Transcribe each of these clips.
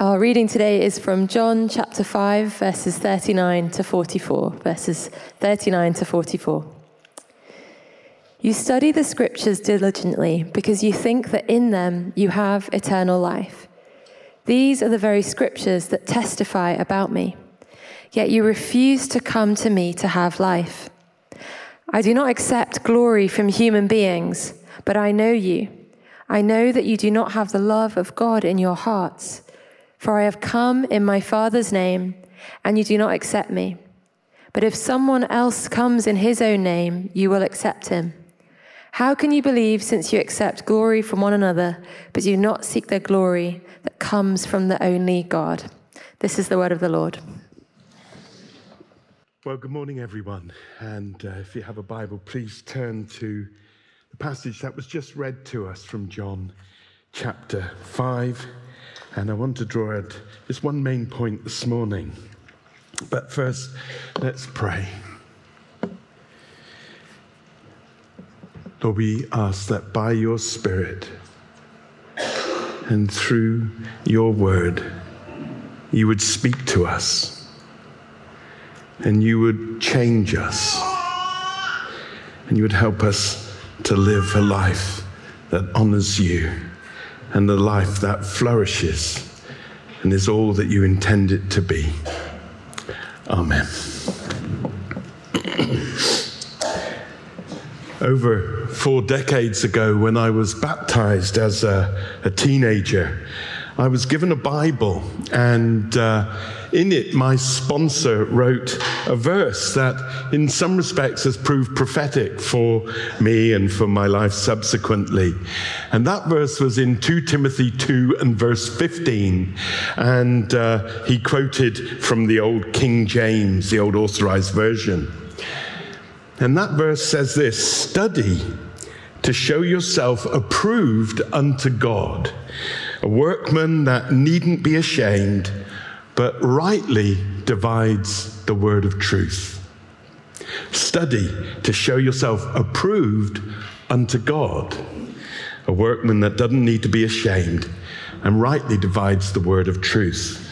Our reading today is from John chapter 5, verses 39 to 44. You study the scriptures diligently because you think that in them you have eternal life. These are the very scriptures that testify about me. Yet you refuse to come to me to have life. I do not accept glory from human beings, but I know you. I know that you do not have the love of God in your hearts. For I have come in my Father's name, and you do not accept me. But if someone else comes in his own name, you will accept him. How can you believe since you accept glory from one another, but you do not seek the glory that comes from the only God? This is the word of the Lord. Well, good morning, everyone. And if you have a Bible, please turn to the passage that was just read to us from John chapter 5. And I want to draw out just one main point this morning. But first, let's pray. Lord, we ask that by your Spirit and through your word, you would speak to us and you would change us and you would help us to live a life that honors you and a life that flourishes and is all that you intend it to be. Amen. Over 4 decades ago, when I was baptized as a teenager, I was given a Bible, and in it my sponsor wrote a verse that in some respects has proved prophetic for me and for my life subsequently. And that verse was in 2 Timothy 2 and verse 15. And he quoted from the old King James, the old authorized version. And that verse says this: study to show yourself approved unto God, a workman that needn't be ashamed, but rightly divides the word of truth. Study to show yourself approved unto God, a workman that doesn't need to be ashamed and rightly divides the word of truth.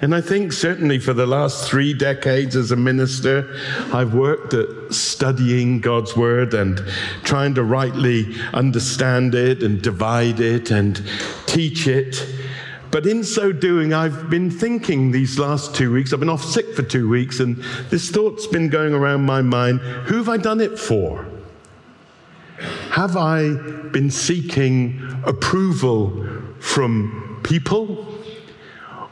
And I think certainly for the last 3 decades as a minister, I've worked at studying God's word and trying to rightly understand it and divide it and teach it. But in so doing, I've been thinking these last 2 weeks, I've been off sick for 2 weeks, and this thought's been going around my mind: who have I done it for? Have I been seeking approval from people?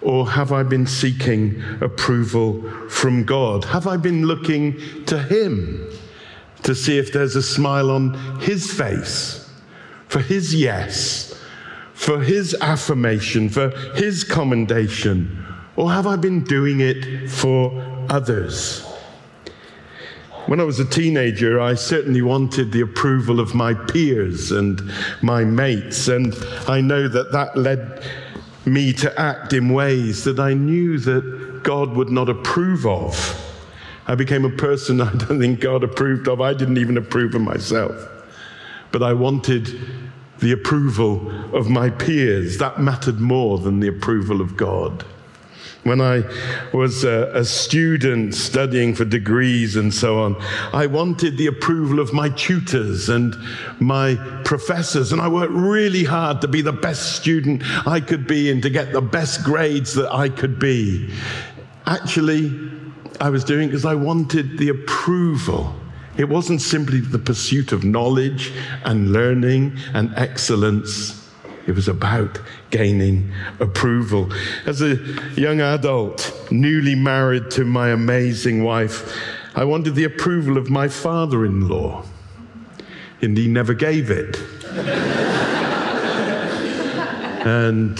Or have I been seeking approval from God? Have I been looking to him to see if there's a smile on his face, for his yes, for his affirmation, for his commendation? Or have I been doing it for others? When I was a teenager, I certainly wanted the approval of my peers and my mates, and I know that led me to act in ways that I knew that God would not approve of. I became a person I don't think God approved of. I didn't even approve of myself, but I wanted the approval of my peers. That mattered more than the approval of God. When I was a student studying for degrees and so on, I wanted the approval of my tutors and my professors, and I worked really hard to be the best student I could be and to get the best grades that I could be. Actually, I was doing it because I wanted the approval. It wasn't simply the pursuit of knowledge and learning and excellence. It was about gaining approval. As a young adult, newly married to my amazing wife, I wanted the approval of my father-in-law, and he never gave it. And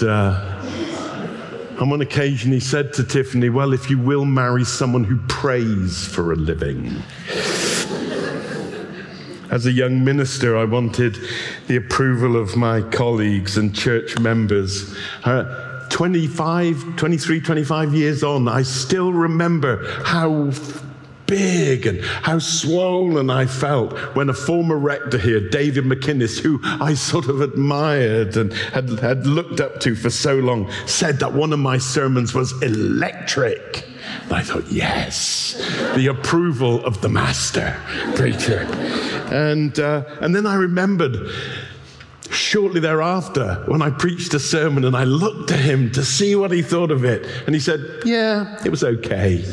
on one occasion he said to Tiffany, well, if you will marry someone who prays for a living. As a young minister, I wanted the approval of my colleagues and church members. 23, 25 years on, I still remember how big and how swollen I felt when a former rector here, David McInnes, who I sort of admired and had looked up to for so long, said that one of my sermons was electric. And I thought, yes, the approval of the master preacher. And then I remembered shortly thereafter when I preached a sermon and I looked to him to see what he thought of it. And he said, yeah, it was okay.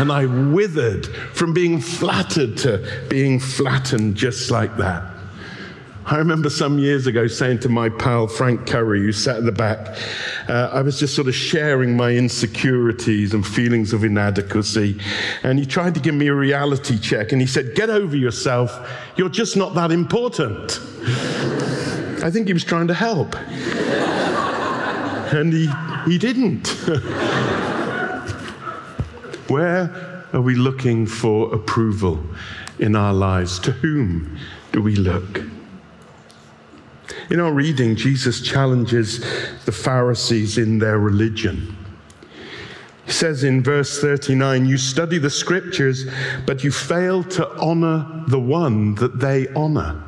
And I withered from being flattered to being flattened just like that. I remember some years ago saying to my pal Frank Curry, who sat at the back, I was just sort of sharing my insecurities and feelings of inadequacy, and he tried to give me a reality check, and he said, get over yourself, you're just not that important. I think he was trying to help. And he didn't. Where are we looking for approval in our lives? To whom do we look? In our reading, Jesus challenges the Pharisees in their religion. He says in verse 39, you study the scriptures, but you fail to honor the one that they honor.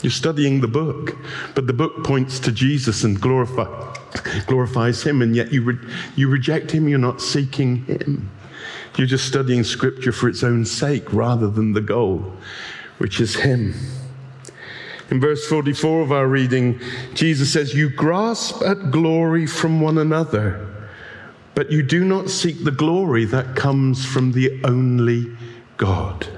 You're studying the book, but the book points to Jesus and glorifies him, and yet you reject him, you're not seeking him. You're just studying scripture for its own sake rather than the goal, which is him. In verse 44 of our reading, Jesus says, you grasp at glory from one another, but you do not seek the glory that comes from the only God.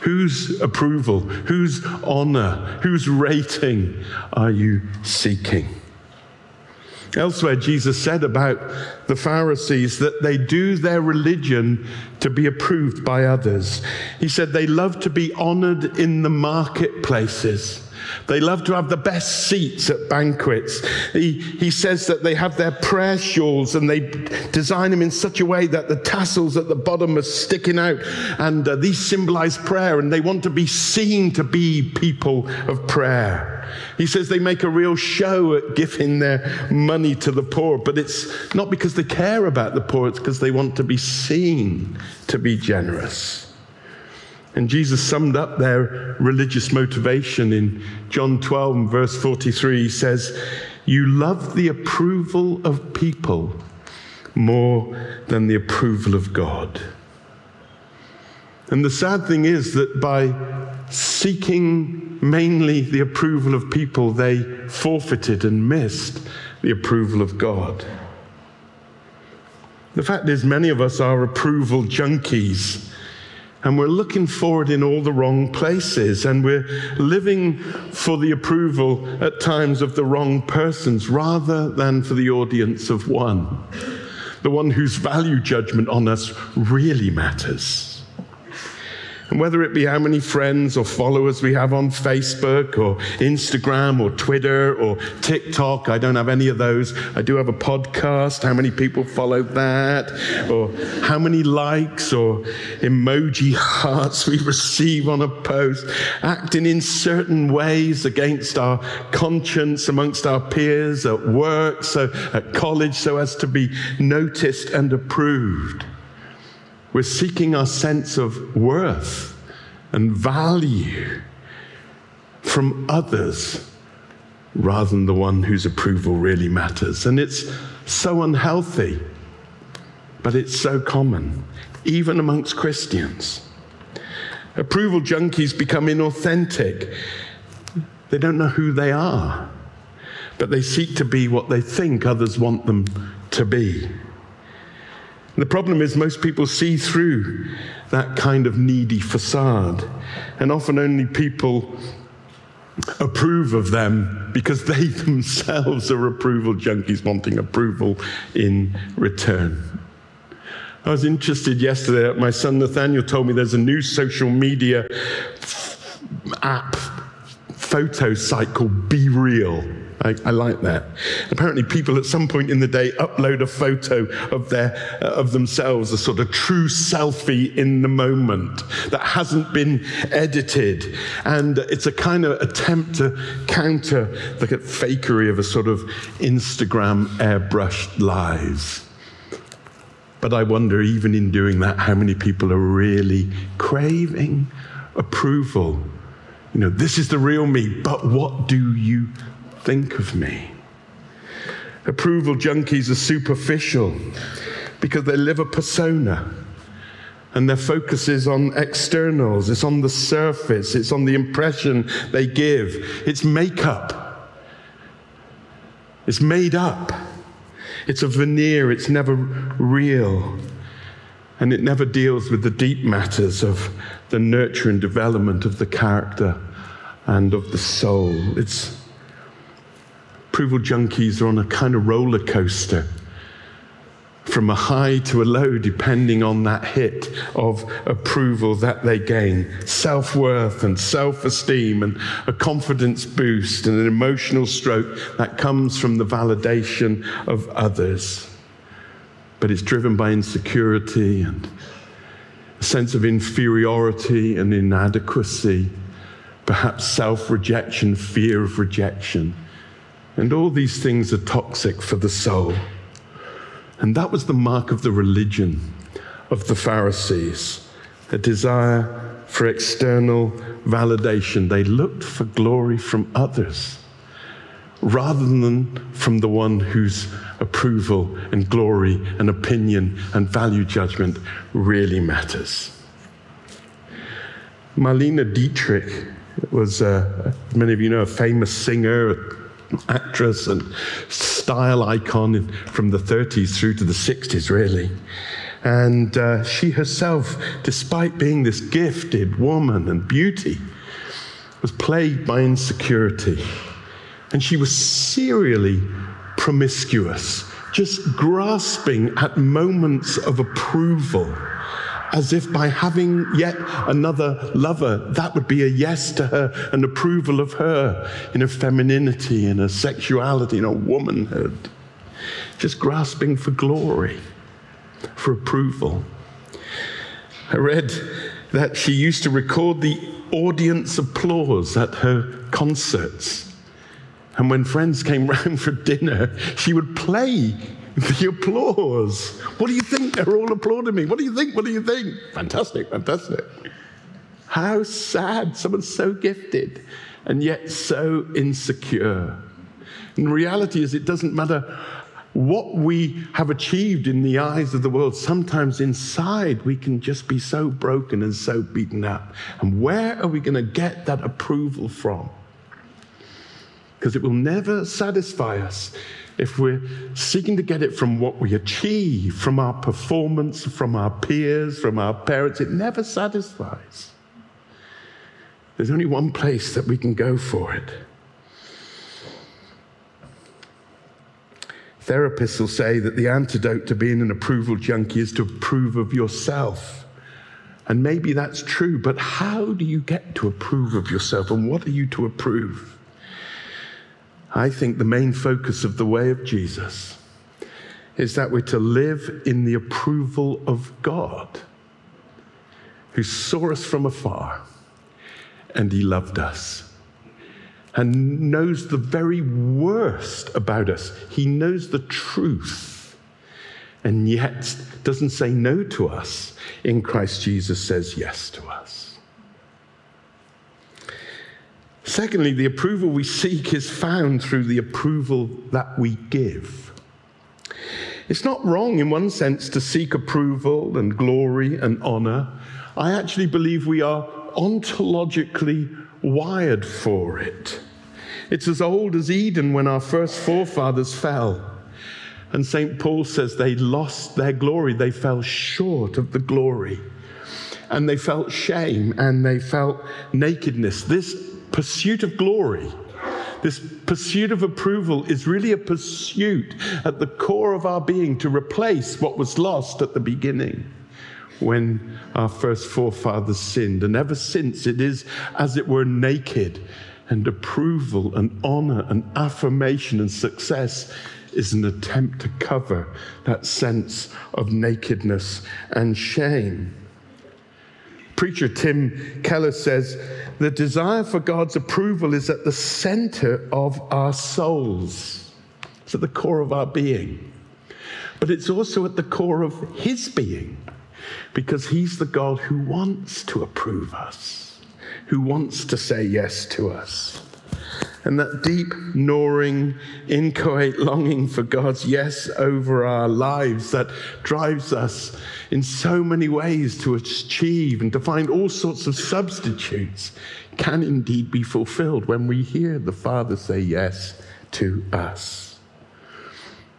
Whose approval, whose honor, whose rating are you seeking? Elsewhere, Jesus said about the Pharisees that they do their religion to be approved by others. He said they love to be honored in the marketplaces. They love to have the best seats at banquets. He says that they have their prayer shawls and they design them in such a way that the tassels at the bottom are sticking out. And these symbolize prayer, and they want to be seen to be people of prayer. He says they make a real show at giving their money to the poor, but it's not because they care about the poor, it's because they want to be seen to be generous. And Jesus summed up their religious motivation in John 12 and verse 43. He says, you love the approval of people more than the approval of God. And the sad thing is that by seeking mainly the approval of people, they forfeited and missed the approval of God. The fact is, many of us are approval junkies. And we're looking forward in all the wrong places, and we're living for the approval at times of the wrong persons rather than for the audience of one, the one whose value judgment on us really matters. And whether it be how many friends or followers we have on Facebook or Instagram or Twitter or TikTok, I don't have any of those. I do have a podcast. How many people follow that? Or how many likes or emoji hearts we receive on a post, acting in certain ways against our conscience amongst our peers at work, so at college, so as to be noticed and approved. We're seeking our sense of worth and value from others rather than the one whose approval really matters. And it's so unhealthy, but it's so common, even amongst Christians. Approval junkies become inauthentic. They don't know who they are, but they seek to be what they think others want them to be. The problem is most people see through that kind of needy facade, and often only people approve of them because they themselves are approval junkies wanting approval in return. I was interested yesterday, my son Nathaniel told me there's a new social media app, photo site called BeReal. I like that. Apparently people at some point in the day upload a photo of themselves, a sort of true selfie in the moment that hasn't been edited. And it's a kind of attempt to counter the fakery of a sort of Instagram airbrushed lies. But I wonder, even in doing that, how many people are really craving approval. You know, this is the real me, but what do you think of me? Approval junkies are superficial because they live a persona and their focus is on externals. It's on the surface. It's on the impression they give. It's makeup. It's made up. It's a veneer. It's never real. And it never deals with the deep matters of the nurture and development of the character and of the soul. It's approval junkies are on a kind of roller coaster from a high to a low, depending on that hit of approval that they gain. Self-worth and self-esteem and a confidence boost and an emotional stroke that comes from the validation of others. But it's driven by insecurity and a sense of inferiority and inadequacy, perhaps self-rejection, fear of rejection. And all these things are toxic for the soul. And that was the mark of the religion of the Pharisees, a desire for external validation. They looked for glory from others rather than from the one whose approval and glory and opinion and value judgment really matters. Marlene Dietrich was, many of you know, a famous singer, actress and style icon from the 30s through to the 60s, really. And she herself, despite being this gifted woman and beauty, was plagued by insecurity. And she was serially promiscuous, just grasping at moments of approval, as if by having yet another lover, that would be a yes to her, an approval of her in her femininity, in her sexuality, in her womanhood. Just grasping for glory, for approval. I read that she used to record the audience applause at her concerts. And when friends came round for dinner, she would play the applause. What do you think? They're all applauding me. What do you think? What do you think? Fantastic, fantastic. How sad. Someone's so gifted and yet so insecure. And the reality is it doesn't matter what we have achieved in the eyes of the world. Sometimes inside we can just be so broken and so beaten up. And where are we going to get that approval from? Because it will never satisfy us if we're seeking to get it from what we achieve, from our performance, from our peers, from our parents. It never satisfies. There's only one place that we can go for it. Therapists will say that the antidote to being an approval junkie is to approve of yourself. And maybe that's true, but how do you get to approve of yourself, and what are you to approve? I think the main focus of the way of Jesus is that we're to live in the approval of God, who saw us from afar, and he loved us, and knows the very worst about us. He knows the truth, and yet doesn't say no to us. In Christ Jesus says yes to us. Secondly, the approval we seek is found through the approval that we give. It's not wrong, in one sense, to seek approval and glory and honor. I actually believe we are ontologically wired for it. It's as old as Eden when our first forefathers fell. And St. Paul says they lost their glory. They fell short of the glory. And they felt shame and they felt nakedness. This pursuit of glory, this pursuit of approval is really a pursuit at the core of our being to replace what was lost at the beginning when our first forefathers sinned. And ever since it is, as it were, naked, and approval and honor and affirmation and success is an attempt to cover that sense of nakedness and shame. Preacher Tim Keller says, the desire for God's approval is at the center of our souls. It's at the core of our being. but it's also at the core of his being, because he's the God who wants to approve us, who wants to say yes to us. And that deep, gnawing, inchoate longing for God's yes over our lives that drives us in so many ways to achieve and to find all sorts of substitutes can indeed be fulfilled when we hear the Father say yes to us.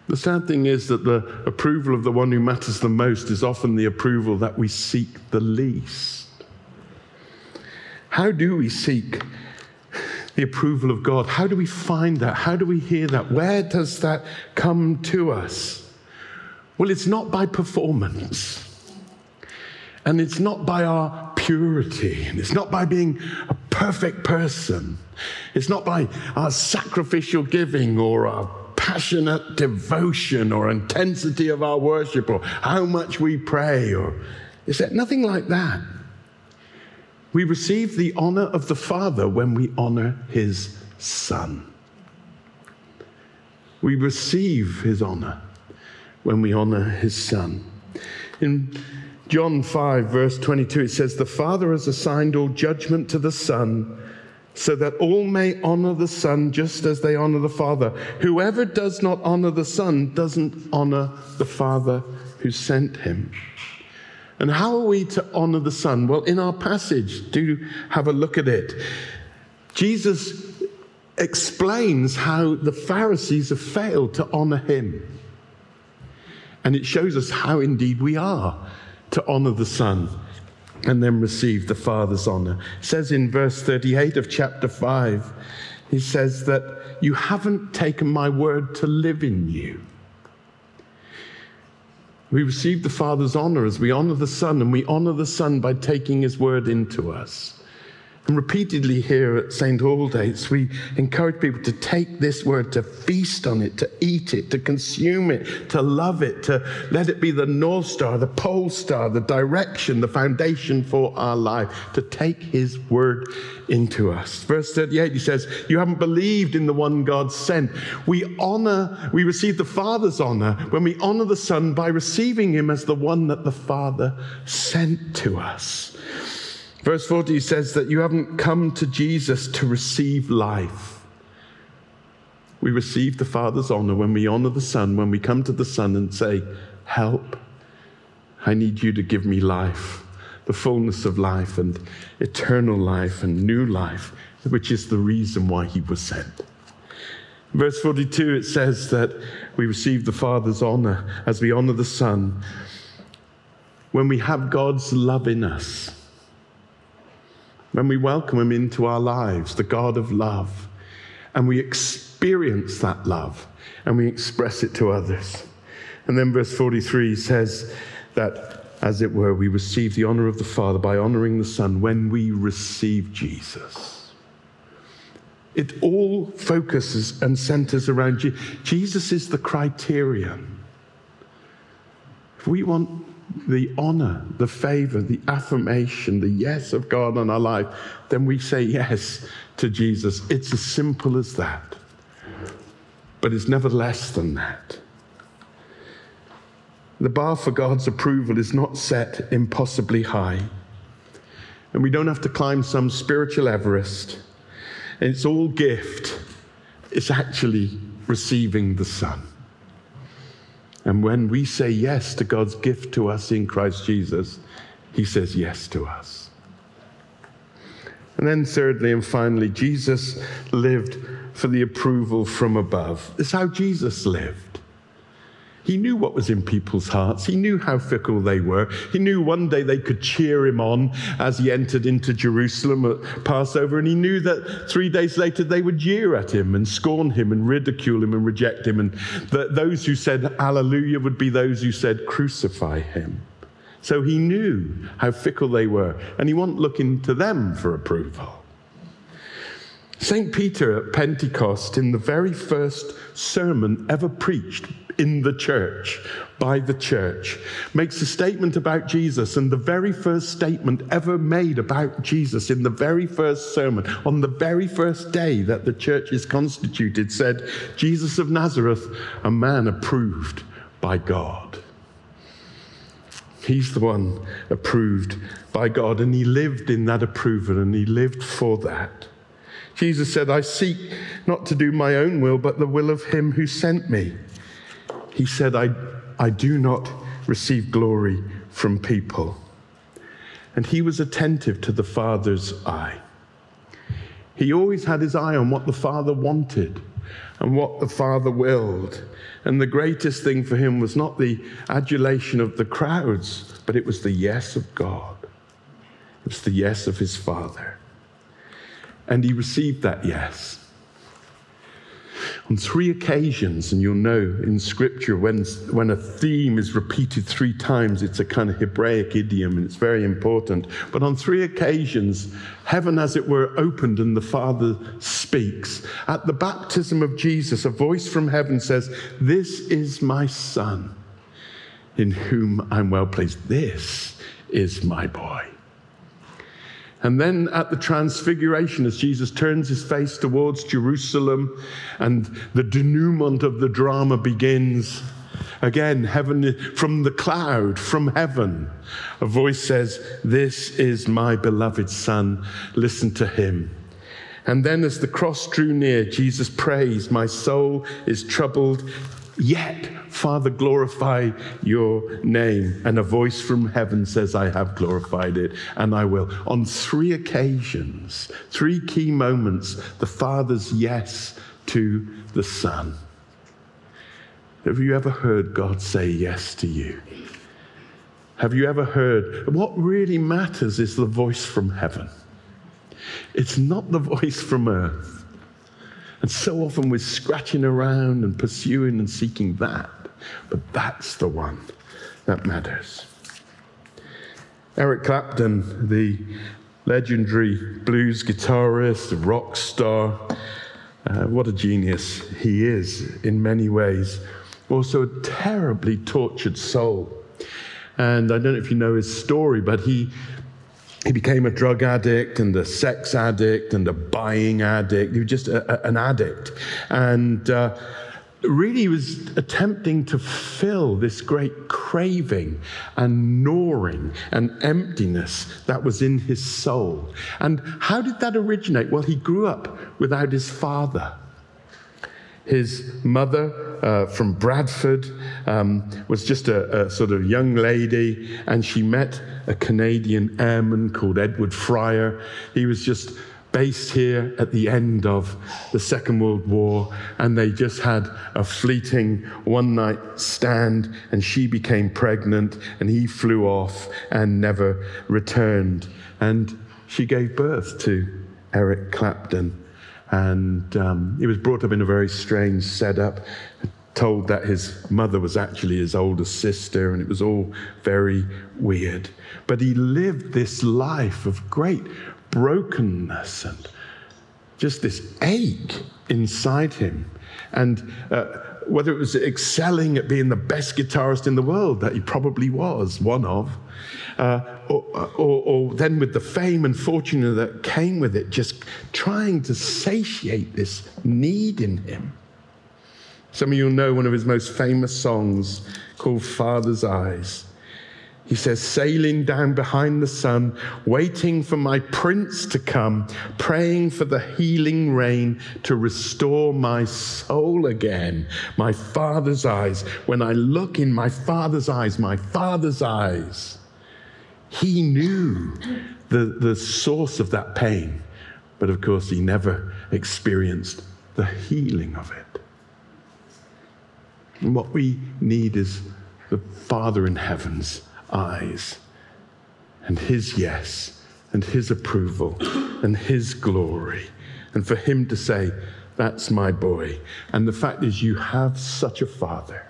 The sad thing is that the approval of the one who matters the most is often the approval that we seek the least. How do we seek the approval of God? How do we find that? How do we hear that? Where does that come to us? Well, it's not by performance. And it's not by our purity. And it's not by being a perfect person. It's not by our sacrificial giving or our passionate devotion or intensity of our worship or how much we pray. Is there nothing like that? We receive the honor of the Father when we honor his Son. We receive his honor when we honor his Son. In John 5, verse 22, it says, "The Father has assigned all judgment to the Son, so that all may honor the Son just as they honor the Father. Whoever does not honor the Son doesn't honor the Father who sent him." And how are we to honor the Son? Well, in our passage, do have a look at it. Jesus explains how the Pharisees have failed to honor him. And it shows us how indeed we are to honor the Son and then receive the Father's honor. It says in verse 38 of chapter 5, he says that you haven't taken my word to live in you. We receive the Father's honor as we honor the Son, and we honor the Son by taking his word into us. And repeatedly here at St. Aldates, we encourage people to take this word, to feast on it, to eat it, to consume it, to love it, to let it be the North Star, the Pole Star, the direction, the foundation for our life, to take his word into us. Verse 38, he says, you haven't believed in the one God sent. We receive the Father's honor when we honor the Son by receiving him as the one that the Father sent to us. Verse 40 says that you haven't come to Jesus to receive life. We receive the Father's honor when we honor the Son, when we come to the Son and say, help, I need you to give me life, the fullness of life and eternal life and new life, which is the reason why he was sent. Verse 42, it says that we receive the Father's honor as we honor the Son when we have God's love in us. When we welcome him into our lives, the God of love, and we experience that love, and we express it to others. And then verse 43 says that, as it were, we receive the honor of the Father by honoring the Son when we receive Jesus. It all focuses and centers around Jesus. Jesus is the criterion. If we want the honor, the favor, the affirmation, the yes of God on our life, then we say yes to Jesus. It's as simple as that. But it's never less than that. The bar for God's approval is not set impossibly high. And we don't have to climb some spiritual Everest. And it's all gift. It's actually receiving the Son. And when we say yes to God's gift to us in Christ Jesus, he says yes to us. And then thirdly and finally, Jesus lived for the approval from above. It's how Jesus lived. He knew what was in people's hearts. He knew how fickle they were. He knew one day they could cheer him on as he entered into Jerusalem at Passover. And he knew that 3 days later they would jeer at him and scorn him and ridicule him and reject him. And that those who said hallelujah would be those who said crucify him. So he knew how fickle they were. And he wasn't looking to them for approval. St. Peter at Pentecost, in the very first sermon ever preached in the church, by the church, makes a statement about Jesus, and the very first statement ever made about Jesus in the very first sermon, on the very first day that the church is constituted, said, Jesus of Nazareth, a man approved by God. He's the one approved by God, and he lived in that approval, and he lived for that. Jesus said, I seek not to do my own will, but the will of him who sent me. He said, I do not receive glory from people. And he was attentive to the Father's eye. He always had his eye on what the Father wanted and what the Father willed. And the greatest thing for him was not the adulation of the crowds, but it was the yes of God. It was the yes of his Father. And he received that yes. On three occasions, and you'll know in Scripture, when a theme is repeated three times, it's a kind of Hebraic idiom, and it's very important. But on three occasions, heaven, as it were, opened, and the Father speaks. At the baptism of Jesus, a voice from heaven says, "This is my Son, in whom I'm well pleased. This is my boy." And then at the Transfiguration, as Jesus turns his face towards Jerusalem and the denouement of the drama begins, again, heaven from the cloud, from heaven, a voice says, "This is my beloved Son, listen to him." And then as the cross drew near, Jesus prays, "My soul is troubled, yet, Father, glorify your name." And a voice from heaven says, "I have glorified it, and I will." On three occasions, three key moments, the Father's yes to the Son. Have you ever heard God say yes to you? Have you ever heard? What really matters is the voice from heaven. It's not the voice from earth. And so often we're scratching around and pursuing and seeking that. But that's the one that matters. Eric Clapton, the legendary blues guitarist, rock star, what a genius he is in many ways. Also a terribly tortured soul. And I don't know if you know his story, but he became a drug addict and a sex addict and a buying addict. He was just an addict. And really he was attempting to fill this great craving and gnawing and emptiness that was in his soul. And how did that originate? Well, he grew up without his father. His mother from Bradford was just a sort of young lady, and she met a Canadian airman called Edward Fryer. He was just based here at the end of the Second World War, and they just had a fleeting one-night stand, and she became pregnant, and he flew off and never returned. And she gave birth to Eric Clapton. And he was brought up in a very strange setup, told that his mother was actually his older sister, and it was all very weird. But he lived this life of great brokenness and just this ache inside him. And whether it was excelling at being the best guitarist in the world, that he probably was one of, or then with the fame and fortune that came with it, just trying to satiate this need in him. Some of you will know one of his most famous songs called "Father's Eyes." He says, "Sailing down behind the sun, waiting for my prince to come, praying for the healing rain to restore my soul again. My father's eyes, when I look in my father's eyes, my father's eyes." He knew the source of that pain, but of course he never experienced the healing of it. And what we need is the Father in heaven's eyes, and his yes, and his approval, and his glory, and for him to say, "That's my boy." And the fact is, you have such a Father,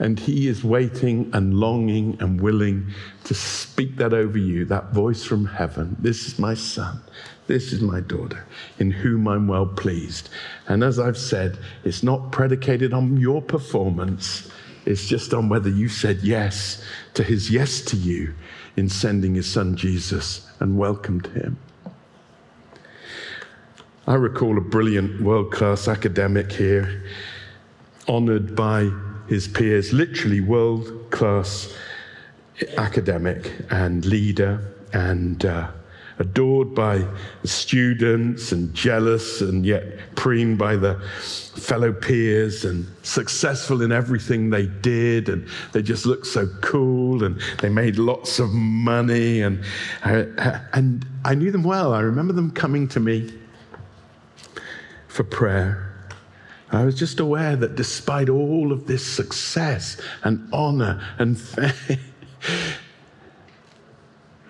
and he is waiting and longing and willing to speak that over you, that voice from heaven. "This is my son, this is my daughter, in whom I'm well pleased." And as I've said, it's not predicated on your performance. It's just on whether you said yes to his yes to you in sending his son Jesus and welcomed him. I recall a brilliant world-class academic here, honored by his peers, literally world-class academic and leader, and adored by the students and jealous and yet preened by the fellow peers and successful in everything they did, and they just looked so cool and they made lots of money, and I knew them well. I remember them coming to me for prayer. I was just aware that despite all of this success and honor and fame,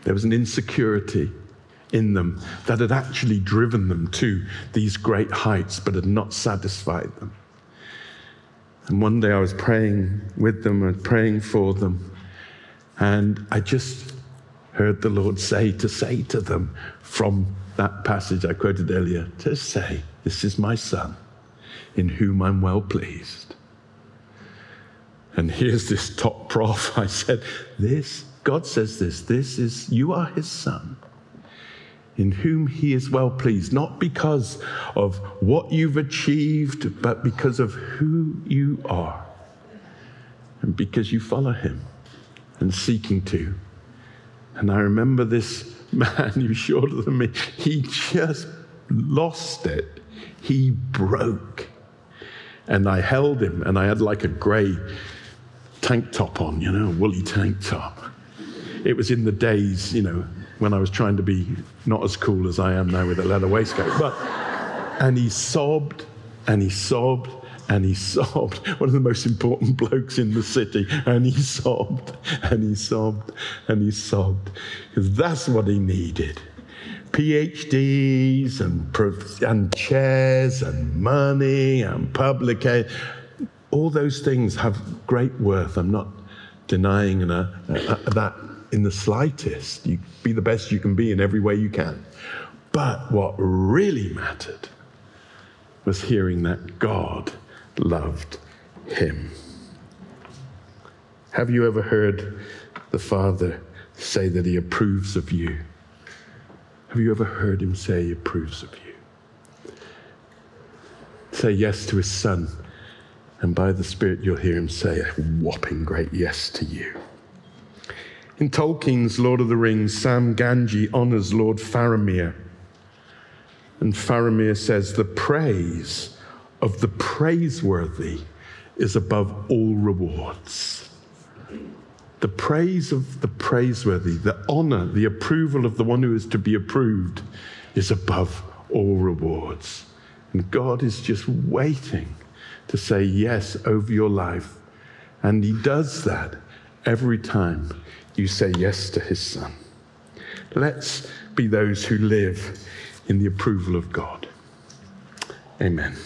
there was an insecurity in them that had actually driven them to these great heights but had not satisfied them. And one day I was praying with them and praying for them, and I just heard the Lord say to them from that passage I quoted earlier, to say, "This is my son, in whom I'm well pleased." And here's this top prof. I said, "This, God says this is, you are his son, in whom he is well pleased, not because of what you've achieved, but because of who you are, and because you follow him and seeking to." And I remember this man who's shorter than me, he just lost it. He broke. And I held him, and I had like a grey tank top on, a woolly tank top. It was in the days, when I was trying to be not as cool as I am now with a leather waistcoat. And he sobbed, and he sobbed, and he sobbed. One of the most important blokes in the city. And he sobbed, and he sobbed, and he sobbed. Because that's what he needed. PhDs and chairs and money and publication. All those things have great worth. I'm not denying that in the slightest. You be the best you can be in every way you can. But what really mattered was hearing that God loved him. Have you ever heard the Father say that he approves of you? Have you ever heard him say he approves of you? Say yes to his son, and by the Spirit you'll hear him say a whopping great yes to you. In Tolkien's Lord of the Rings, Sam Gamgee honors Lord Faramir. And Faramir says, "The praise of the praiseworthy is above all rewards." The praise of the praiseworthy, the honor, the approval of the one who is to be approved is above all rewards. And God is just waiting to say yes over your life. And he does that every time you say yes to his son. Let's be those who live in the approval of God. Amen.